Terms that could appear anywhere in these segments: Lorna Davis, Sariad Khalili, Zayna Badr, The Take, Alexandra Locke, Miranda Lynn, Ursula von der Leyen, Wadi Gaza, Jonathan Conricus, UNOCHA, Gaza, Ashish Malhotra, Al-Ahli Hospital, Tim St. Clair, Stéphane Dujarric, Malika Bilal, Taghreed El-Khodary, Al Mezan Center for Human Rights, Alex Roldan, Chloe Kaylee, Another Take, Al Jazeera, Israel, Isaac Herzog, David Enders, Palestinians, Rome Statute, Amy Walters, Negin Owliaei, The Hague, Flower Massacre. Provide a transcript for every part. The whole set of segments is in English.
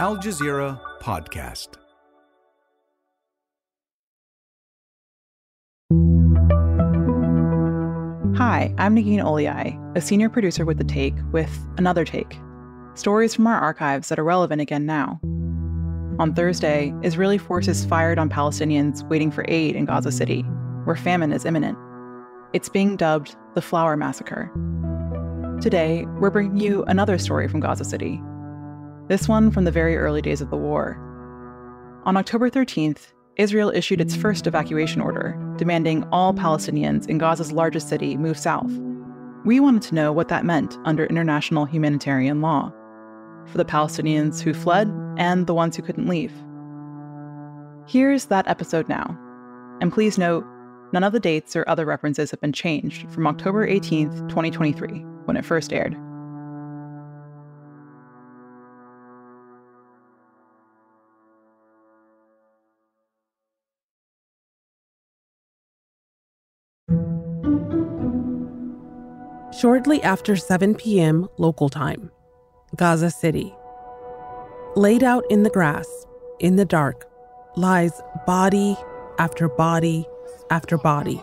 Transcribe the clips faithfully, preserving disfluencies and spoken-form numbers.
Al Jazeera Podcast. Hi, I'm Negin Owliaei, a senior producer with The Take, with Another Take, stories from our archives that are relevant again now. On Thursday, Israeli forces fired on Palestinians waiting for aid in Gaza City, where famine is imminent. It's being dubbed the Flower Massacre. Today, we're bringing you another story from Gaza City, this one from the very early days of the war. On October thirteenth, Israel issued its first evacuation order, demanding all Palestinians in Gaza's largest city move south. We wanted to know what that meant under international humanitarian law for the Palestinians who fled and the ones who couldn't leave. Here's that episode now. And please note, none of the dates or other references have been changed from October eighteenth, twenty twenty-three, when it first aired. Shortly after seven p.m. local time, Gaza City. Laid out in the grass, in the dark, lies body after body after body,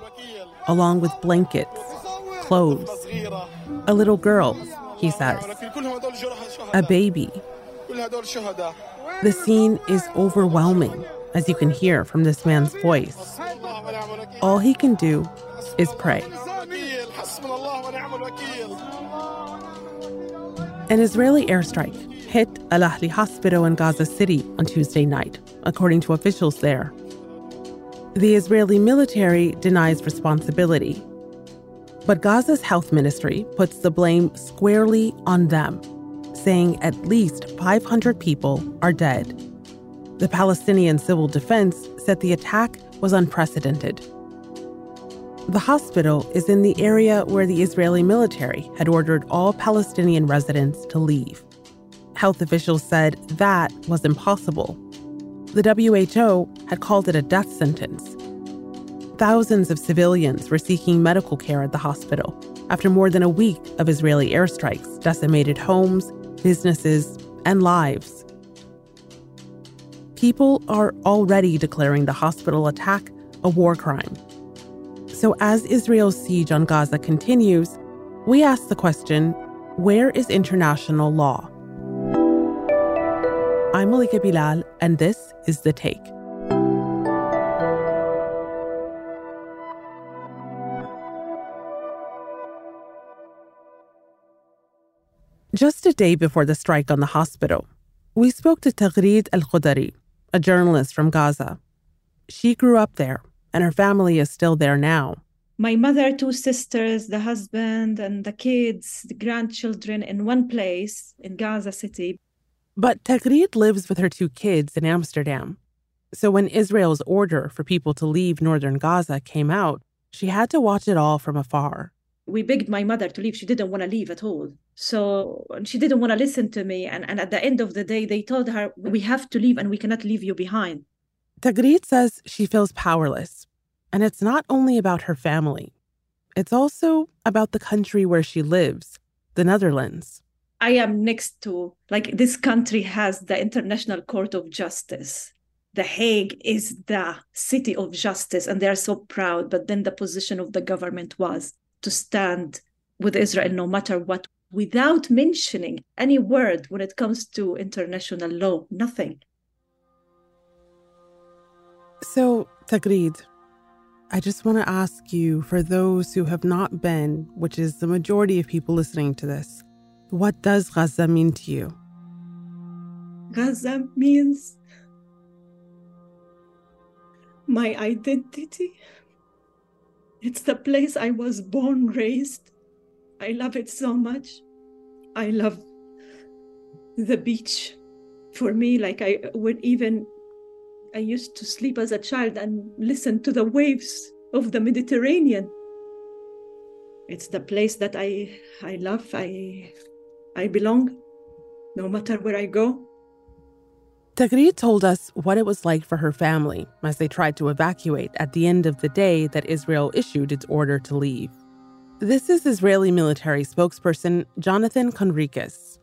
along with blankets, clothes. A little girl, he says. A baby. The scene is overwhelming, as you can hear from this man's voice. All he can do is pray. An Israeli airstrike hit Al-Ahli Hospital in Gaza City on Tuesday night, according to officials there. The Israeli military denies responsibility. But Gaza's health ministry puts the blame squarely on them, saying at least five hundred people are dead. The Palestinian Civil Defense said the attack was unprecedented. The hospital is in the area where the Israeli military had ordered all Palestinian residents to leave. Health officials said that was impossible. The W H O had called it a death sentence. Thousands of civilians were seeking medical care at the hospital after more than a week of Israeli airstrikes decimated homes, businesses, and lives. People are already declaring the hospital attack a war crime. So as Israel's siege on Gaza continues, we ask the question, where is international law? I'm Malika Bilal, and this is The Take. Just a day before the strike on the hospital, we spoke to Taghreed El-Khodary, a journalist from Gaza. She grew up there, and her family is still there now. My mother, two sisters, the husband, and the kids, the grandchildren in one place in Gaza City. But Taghreed lives with her two kids in Amsterdam. So when Israel's order for people to leave northern Gaza came out, she had to watch it all from afar. We begged my mother to leave. She didn't want to leave at all. So she didn't want to listen to me. And, and at the end of the day, they told her, we have to leave and we cannot leave you behind. Taghreed says she feels powerless. And it's not only about her family. It's also about the country where she lives, the Netherlands. I am next to, like, this country has the International Court of Justice. The Hague is the city of justice, and they are so proud. But then the position of the government was to stand with Israel no matter what, without mentioning any word when it comes to international law, nothing. So, Taghreed, I just want to ask you, for those who have not been, which is the majority of people listening to this, what does Gaza mean to you? Gaza means my identity. It's the place I was born, raised. I love it so much. I love the beach. For me, like I would even, I used to sleep as a child and listen to the waves of the Mediterranean. It's the place that I, I love. I... I belong, no matter where I go. Taghreed told us what it was like for her family as they tried to evacuate at the end of the day that Israel issued its order to leave. This is Israeli military spokesperson Jonathan Conricus.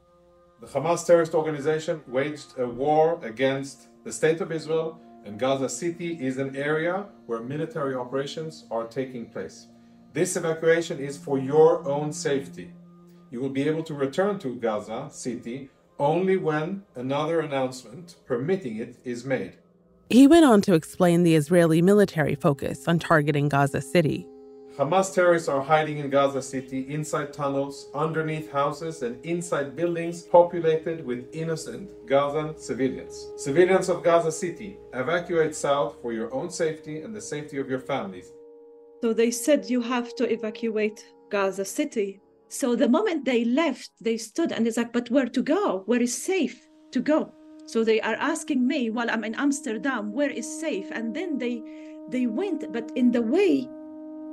The Hamas terrorist organization waged a war against the State of Israel, and Gaza City is an area where military operations are taking place. This evacuation is for your own safety. You will be able to return to Gaza City only when another announcement permitting it is made. He went on to explain the Israeli military focus on targeting Gaza City. Hamas terrorists are hiding in Gaza City, inside tunnels, underneath houses, and inside buildings populated with innocent Gazan civilians. Civilians of Gaza City, evacuate south for your own safety and the safety of your families. So they said you have to evacuate Gaza City. So the moment they left, they stood and it's like, but where to go? Where is safe to go? So they are asking me while I'm in Amsterdam, where is safe? And then they they went, but in the way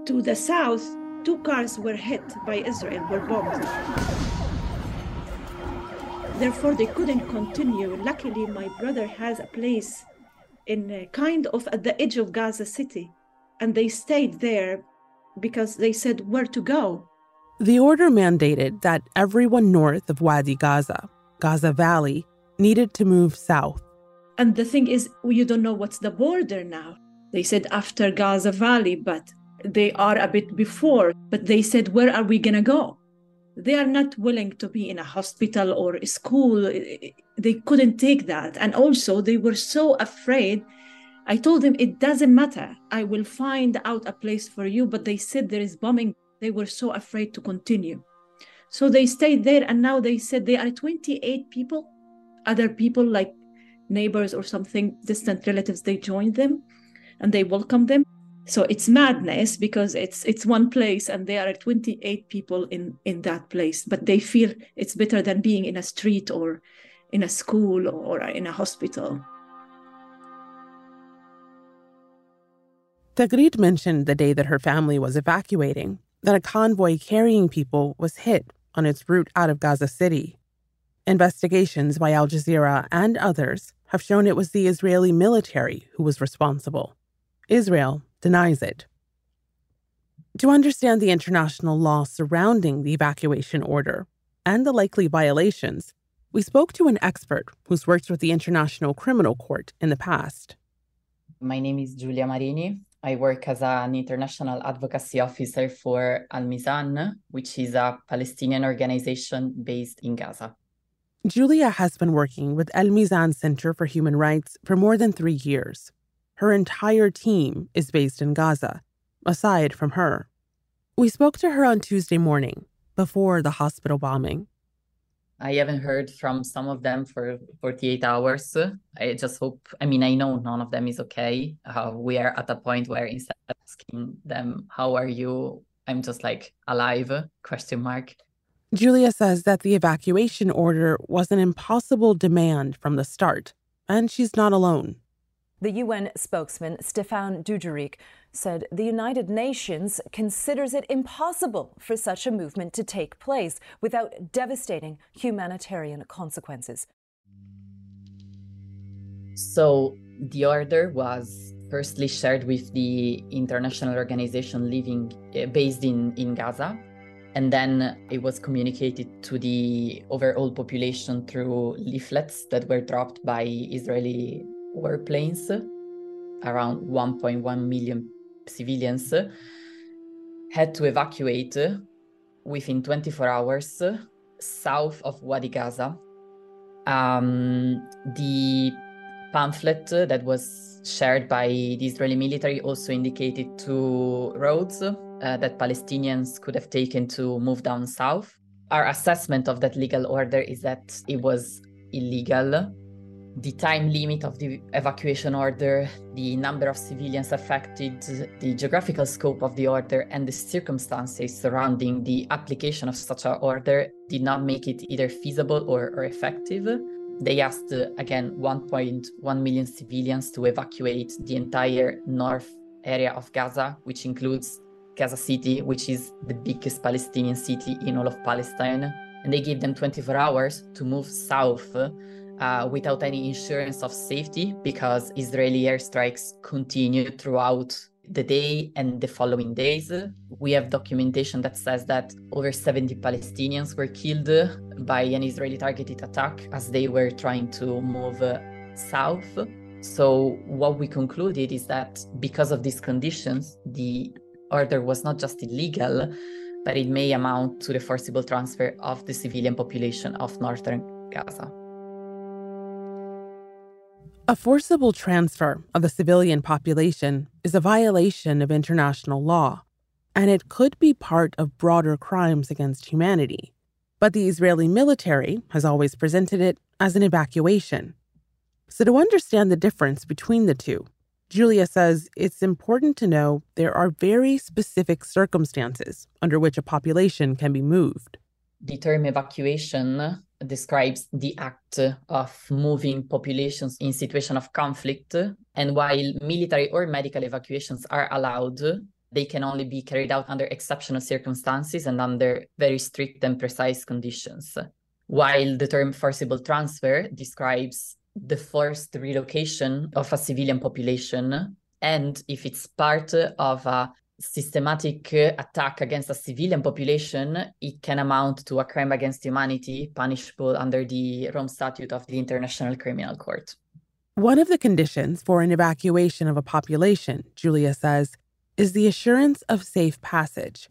to the south, two cars were hit by Israel, were bombed. Therefore, they couldn't continue. Luckily, my brother has a place in a kind of at the edge of Gaza City. And they stayed there because they said where to go. The order mandated that everyone north of Wadi Gaza, Gaza Valley, needed to move south. And the thing is, you don't know what's the border now. They said after Gaza Valley, but they are a bit before. But they said, where are we going to go? They are not willing to be in a hospital or a school. They couldn't take that. And also, they were so afraid. I told them, it doesn't matter. I will find out a place for you. But they said there is bombing. They were so afraid to continue. So they stayed there. And now they said there are twenty-eight people. Other people like neighbors or something, distant relatives, they joined them and they welcomed them. So it's madness because it's it's one place and there are twenty-eight people in, in that place. But they feel it's better than being in a street or in a school or in a hospital. Taghreed mentioned the day that her family was evacuating that a convoy carrying people was hit on its route out of Gaza City. Investigations by Al Jazeera and others have shown it was the Israeli military who was responsible. Israel denies it. To understand the international law surrounding the evacuation order and the likely violations, we spoke to an expert who's worked with the International Criminal Court in the past. My name is Giulia Marini. I work as an international advocacy officer for Al Mezan, which is a Palestinian organization based in Gaza. Giulia has been working with Al Mezan Center for Human Rights for more than three years. Her entire team is based in Gaza, aside from her. We spoke to her on Tuesday morning, before the hospital bombing. I haven't heard from some of them for forty-eight hours. I just hope, I mean, I know none of them is okay. Uh, we are at a point where instead of asking them, how are you? I'm just like, alive, question mark. Giulia says that the evacuation order was an impossible demand from the start, and she's not alone. The U N spokesman, Stéphane Dujarric, said the United Nations considers it impossible for such a movement to take place without devastating humanitarian consequences. So the order was firstly shared with the international organization living uh, based in, in Gaza. And then it was communicated to the overall population through leaflets that were dropped by Israeli warplanes. Around one point one million civilians had to evacuate within twenty-four hours south of Wadi Gaza. Um, the pamphlet that was shared by the Israeli military also indicated two roads Uh, that Palestinians could have taken to move down south. Our assessment of that legal order is that it was illegal. The time limit of the evacuation order, the number of civilians affected, the geographical scope of the order, and the circumstances surrounding the application of such an order did not make it either feasible or, or effective. They asked, uh, again, one point one million civilians to evacuate the entire north area of Gaza, which includes Gaza City, which is the biggest Palestinian city in all of Palestine. And they gave them twenty-four hours to move south uh, without any insurance of safety because Israeli airstrikes continued throughout the day and the following days. We have documentation that says that over seventy Palestinians were killed by an Israeli targeted attack as they were trying to move south. So what we concluded is that because of these conditions, the order was not just illegal, but it may amount to the forcible transfer of the civilian population of northern Gaza. A forcible transfer of the civilian population is a violation of international law, and it could be part of broader crimes against humanity. But the Israeli military has always presented it as an evacuation. So to understand the difference between the two, Giulia says it's important to know there are very specific circumstances under which a population can be moved. The term evacuation describes the act of moving populations in situation of conflict. And while military or medical evacuations are allowed, they can only be carried out under exceptional circumstances and under very strict and precise conditions. While the term forcible transfer describes the forced relocation of a civilian population, and if it's part of a systematic attack against a civilian population, it can amount to a crime against humanity punishable under the Rome Statute of the International Criminal Court. One of the conditions for an evacuation of a population, Giulia says, is the assurance of safe passage.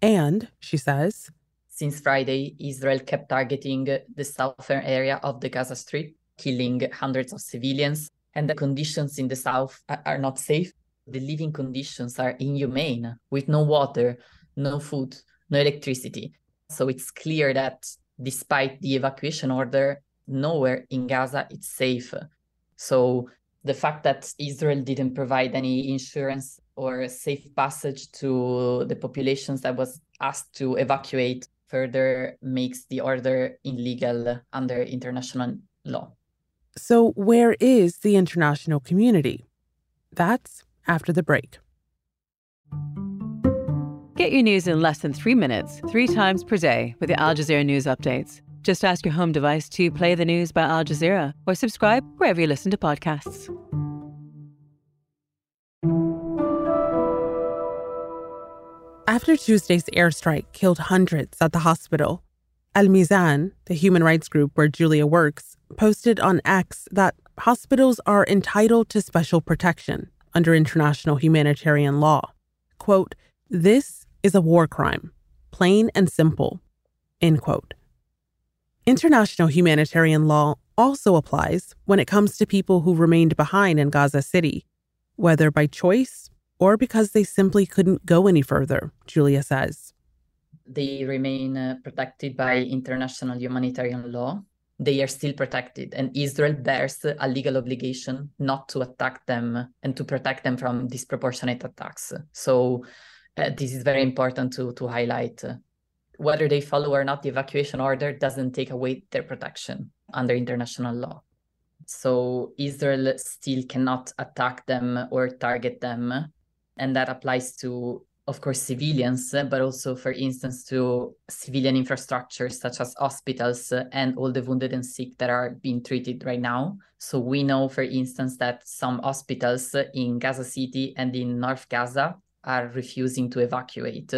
And, she says, since Friday, Israel kept targeting the southern area of the Gaza Strip, killing hundreds of civilians, and the conditions in the south are not safe. The living conditions are inhumane, with no water, no food, no electricity. So it's clear that despite the evacuation order, nowhere in Gaza it's safe. So the fact that Israel didn't provide any insurance or safe passage to the populations that was asked to evacuate further makes the order illegal under international law. So where is the international community? That's after the break. Get your news in less than three minutes, three times per day with the Al Jazeera News Updates. Just ask your home device to play the news by Al Jazeera or subscribe wherever you listen to podcasts. After Tuesday's airstrike killed hundreds at the hospital, Al Mezan, the human rights group where Giulia works, posted on X that hospitals are entitled to special protection under international humanitarian law. Quote, "This is a war crime, plain and simple," end quote. International humanitarian law also applies when it comes to people who remained behind in Gaza City, whether by choice or because they simply couldn't go any further, Giulia says. They remain uh, protected by international humanitarian law. They are still protected, and Israel bears a legal obligation not to attack them and to protect them from disproportionate attacks. So uh, this is very important to, to highlight. Whether they follow or not the evacuation order doesn't take away their protection under international law. So Israel still cannot attack them or target them, and that applies to, of course, civilians, but also, for instance, to civilian infrastructures such as hospitals and all the wounded and sick that are being treated right now. So we know, for instance, that some hospitals in Gaza City and in North Gaza are refusing to evacuate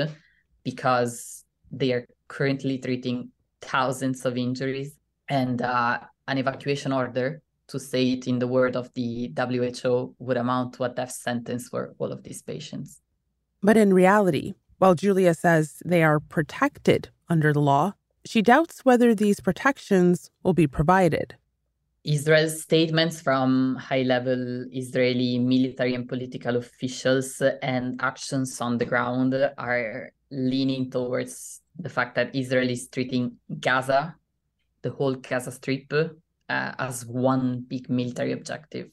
because they are currently treating thousands of injuries, and uh, an evacuation order, to say it in the word of the W H O, would amount to a death sentence for all of these patients. But in reality, while Giulia says they are protected under the law, she doubts whether these protections will be provided. Israel's statements from high-level Israeli military and political officials and actions on the ground are leaning towards the fact that Israel is treating Gaza, the whole Gaza Strip, uh, as one big military objective.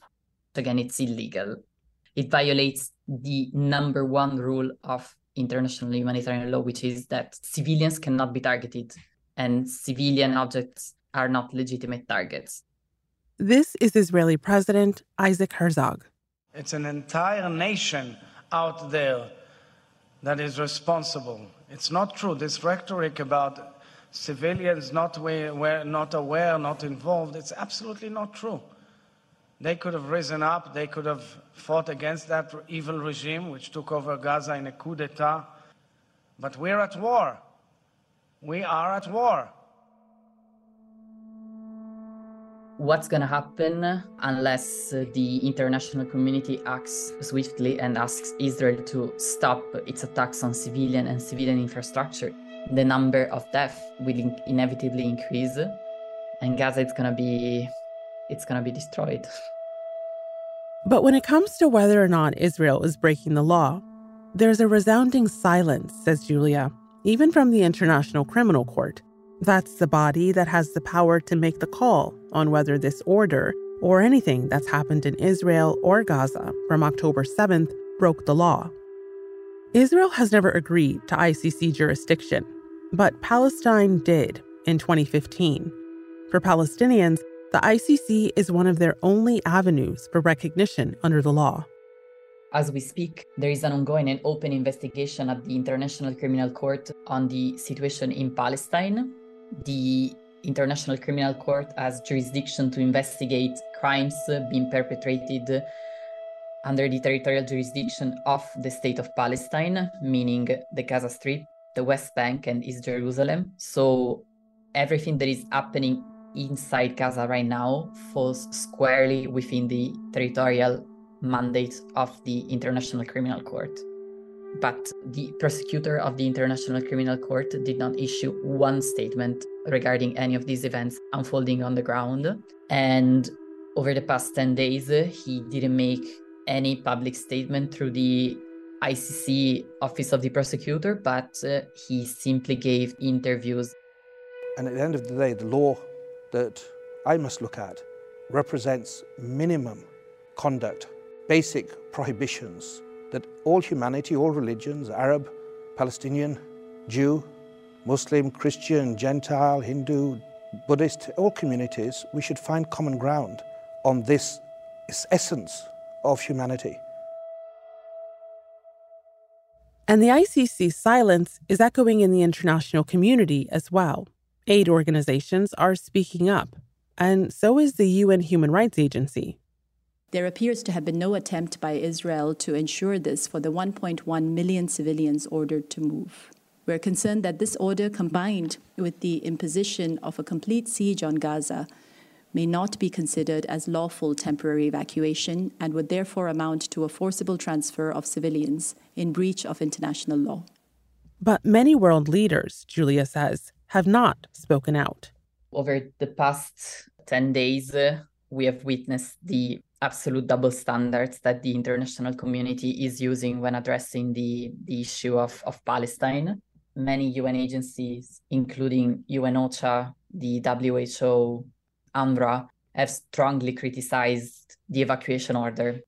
Again, it's illegal. It violates the number one rule of international humanitarian law, which is that civilians cannot be targeted and civilian objects are not legitimate targets. This is Israeli President Isaac Herzog. It's an entire nation out there that is responsible. It's not true, this rhetoric about civilians not aware, not aware, not involved, it's absolutely not true. They could have risen up, they could have fought against that evil regime which took over Gaza in a coup d'etat. But we're at war. We are at war. What's going to happen unless the international community acts swiftly and asks Israel to stop its attacks on civilian and civilian infrastructure? The number of deaths will inevitably increase, and Gaza is going to be it's going to be destroyed. But when it comes to whether or not Israel is breaking the law, there's a resounding silence, says Giulia, even from the International Criminal Court. That's the body that has the power to make the call on whether this order or anything that's happened in Israel or Gaza from October seventh broke the law. Israel has never agreed to I C C jurisdiction, but Palestine did in twenty fifteen. For Palestinians, the I C C is one of their only avenues for recognition under the law. As we speak, there is an ongoing and open investigation at the International Criminal Court on the situation in Palestine. The International Criminal Court has jurisdiction to investigate crimes being perpetrated under the territorial jurisdiction of the state of Palestine, meaning the Gaza Strip, the West Bank, and East Jerusalem. So everything that is happening inside Gaza right now falls squarely within the territorial mandate of the International Criminal Court. But the prosecutor of the International Criminal Court did not issue one statement regarding any of these events unfolding on the ground. And over the past ten days, he didn't make any public statement through the I C C Office of the Prosecutor, but uh, he simply gave interviews. And at the end of the day, the law that I must look at represents minimum conduct, basic prohibitions that all humanity, all religions, Arab, Palestinian, Jew, Muslim, Christian, Gentile, Hindu, Buddhist, all communities, we should find common ground on this essence of humanity. And the I C C's silence is echoing in the international community as well. Aid organizations are speaking up, and so is the U N Human Rights Agency. There appears to have been no attempt by Israel to ensure this for the one point one million civilians ordered to move. We're concerned that this order, combined with the imposition of a complete siege on Gaza, may not be considered as lawful temporary evacuation and would therefore amount to a forcible transfer of civilians in breach of international law. But many world leaders, Giulia says, have not spoken out. Over the past ten days, uh, we have witnessed the absolute double standards that the international community is using when addressing the, the issue of, of Palestine. Many U N agencies, including UNOCHA, the W H O, U N R W A, have strongly criticized the evacuation order.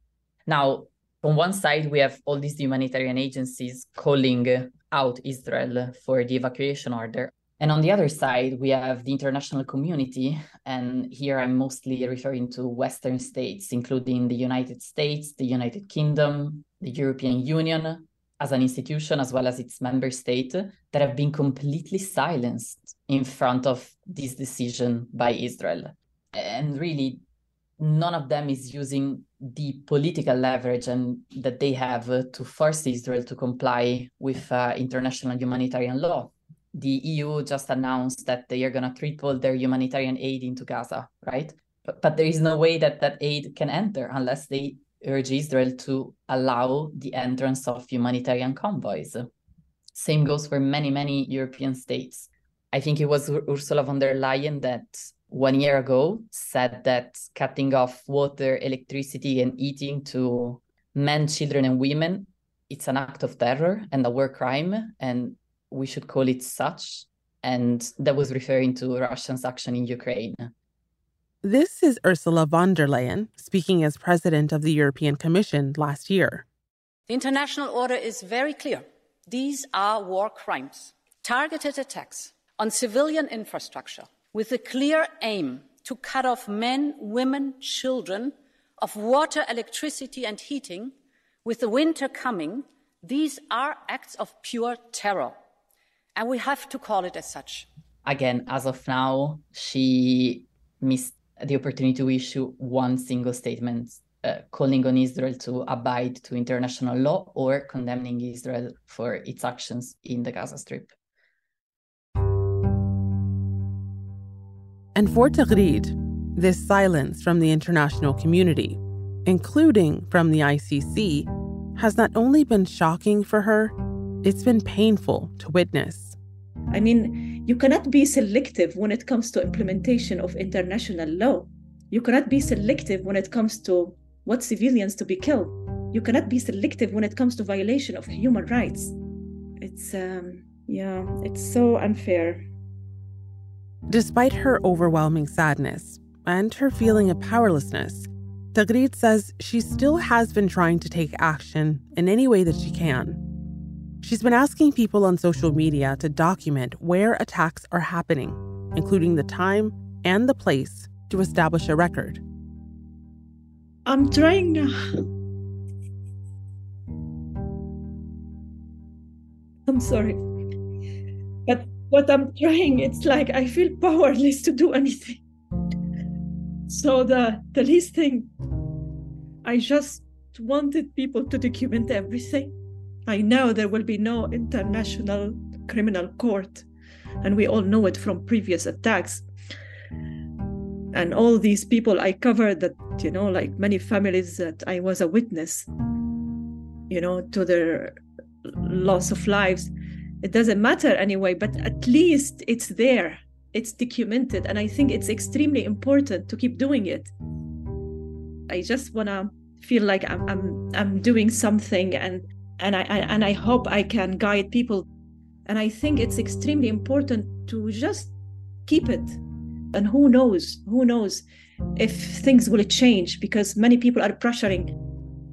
Now, on one side, we have all these humanitarian agencies calling out Israel for the evacuation order. And on the other side, we have the international community, and here I'm mostly referring to Western states, including the United States, the United Kingdom, the European Union, as an institution, as well as its member state, that have been completely silenced in front of this decision by Israel. And really, none of them is using the political leverage and that they have to force Israel to comply with uh, international humanitarian law. The E U just announced that they are going to triple their humanitarian aid into Gaza, right? But, but there is no way that that aid can enter unless they urge Israel to allow the entrance of humanitarian convoys. Same goes for many, many European states. I think it was Ursula von der Leyen that one year ago said that cutting off water, electricity, and heating to men, children, and women, it's an act of terror and a war crime, and we should call it such, and that was referring to Russia's action in Ukraine. This is Ursula von der Leyen speaking as president of the European Commission last year. The international order is very clear. These are war crimes, targeted attacks on civilian infrastructure with the clear aim to cut off men, women, children of water, electricity, and heating with the winter coming. These are acts of pure terror. And we have to call it as such. Again, as of now, she missed the opportunity to issue one single statement uh, calling on Israel to abide to international law or condemning Israel for its actions in the Gaza Strip. And for Taghreed, this silence from the international community, including from the I C C, has not only been shocking for her, it's been painful to witness. I mean, you cannot be selective when it comes to implementation of international law. You cannot be selective when it comes to what civilians to be killed. You cannot be selective when it comes to violation of human rights. It's, um, yeah, it's so unfair. Despite her overwhelming sadness and her feeling of powerlessness, Taghreed says she still has been trying to take action in any way that she can. She's been asking people on social media to document where attacks are happening, including the time and the place, to establish a record. I'm trying now. I'm sorry. But what I'm trying, it's like I feel powerless to do anything. So the, the least thing, I just wanted people to document everything. I know there will be no international criminal court, and we all know it from previous attacks. And all these people I covered that, you know, like many families that I was a witness, you know, to their loss of lives. It doesn't matter anyway, but at least it's there. It's documented. And I think it's extremely important to keep doing it. I just want to feel like I'm, I'm, I'm doing something, and And I, I and I hope I can guide people. And I think it's extremely important to just keep it. And who knows, who knows if things will change, because many people are pressuring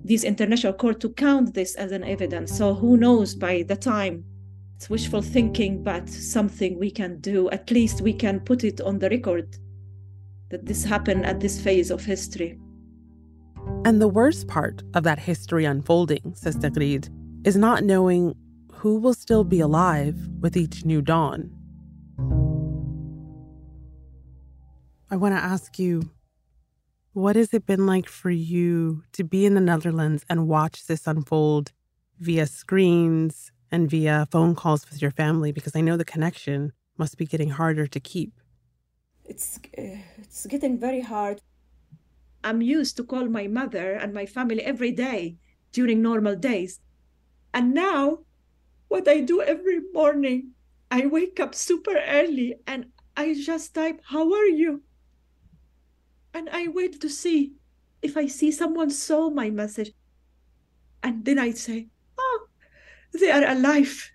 these international court to count this as an evidence. So who knows by the time. It's wishful thinking, but something we can do. At least we can put it on the record that this happened at this phase of history. And the worst part of that history unfolding, says Taghreed, is not knowing who will still be alive with each new dawn. I want to ask you, what has it been like for you to be in the Netherlands and watch this unfold via screens and via phone calls with your family? Because I know the connection must be getting harder to keep. It's, it's getting very hard. I'm used to call my mother and my family every day during normal days. And now what I do every morning, I wake up super early and I just type, how are you? And I wait to see if I see someone saw my message. And then I say, oh, they are alive.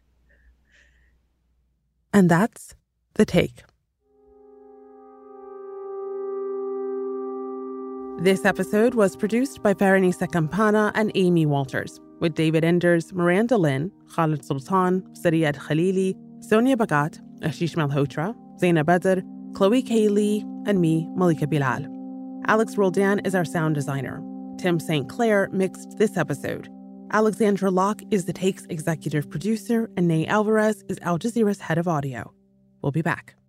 And that's The Take. This episode was produced by Fahrinisa Campana and Amy Walters, with David Enders, Miranda Lynn, Khaled Sultan, Sariad Khalili, Sonia Bagat, Ashish Malhotra, Zayna Badr, Chloe Kaylee, and me, Malika Bilal. Alex Roldan is our sound designer. Tim Saint Clair mixed this episode. Alexandra Locke is The Take's executive producer, and Nay Alvarez is Al Jazeera's head of audio. We'll be back.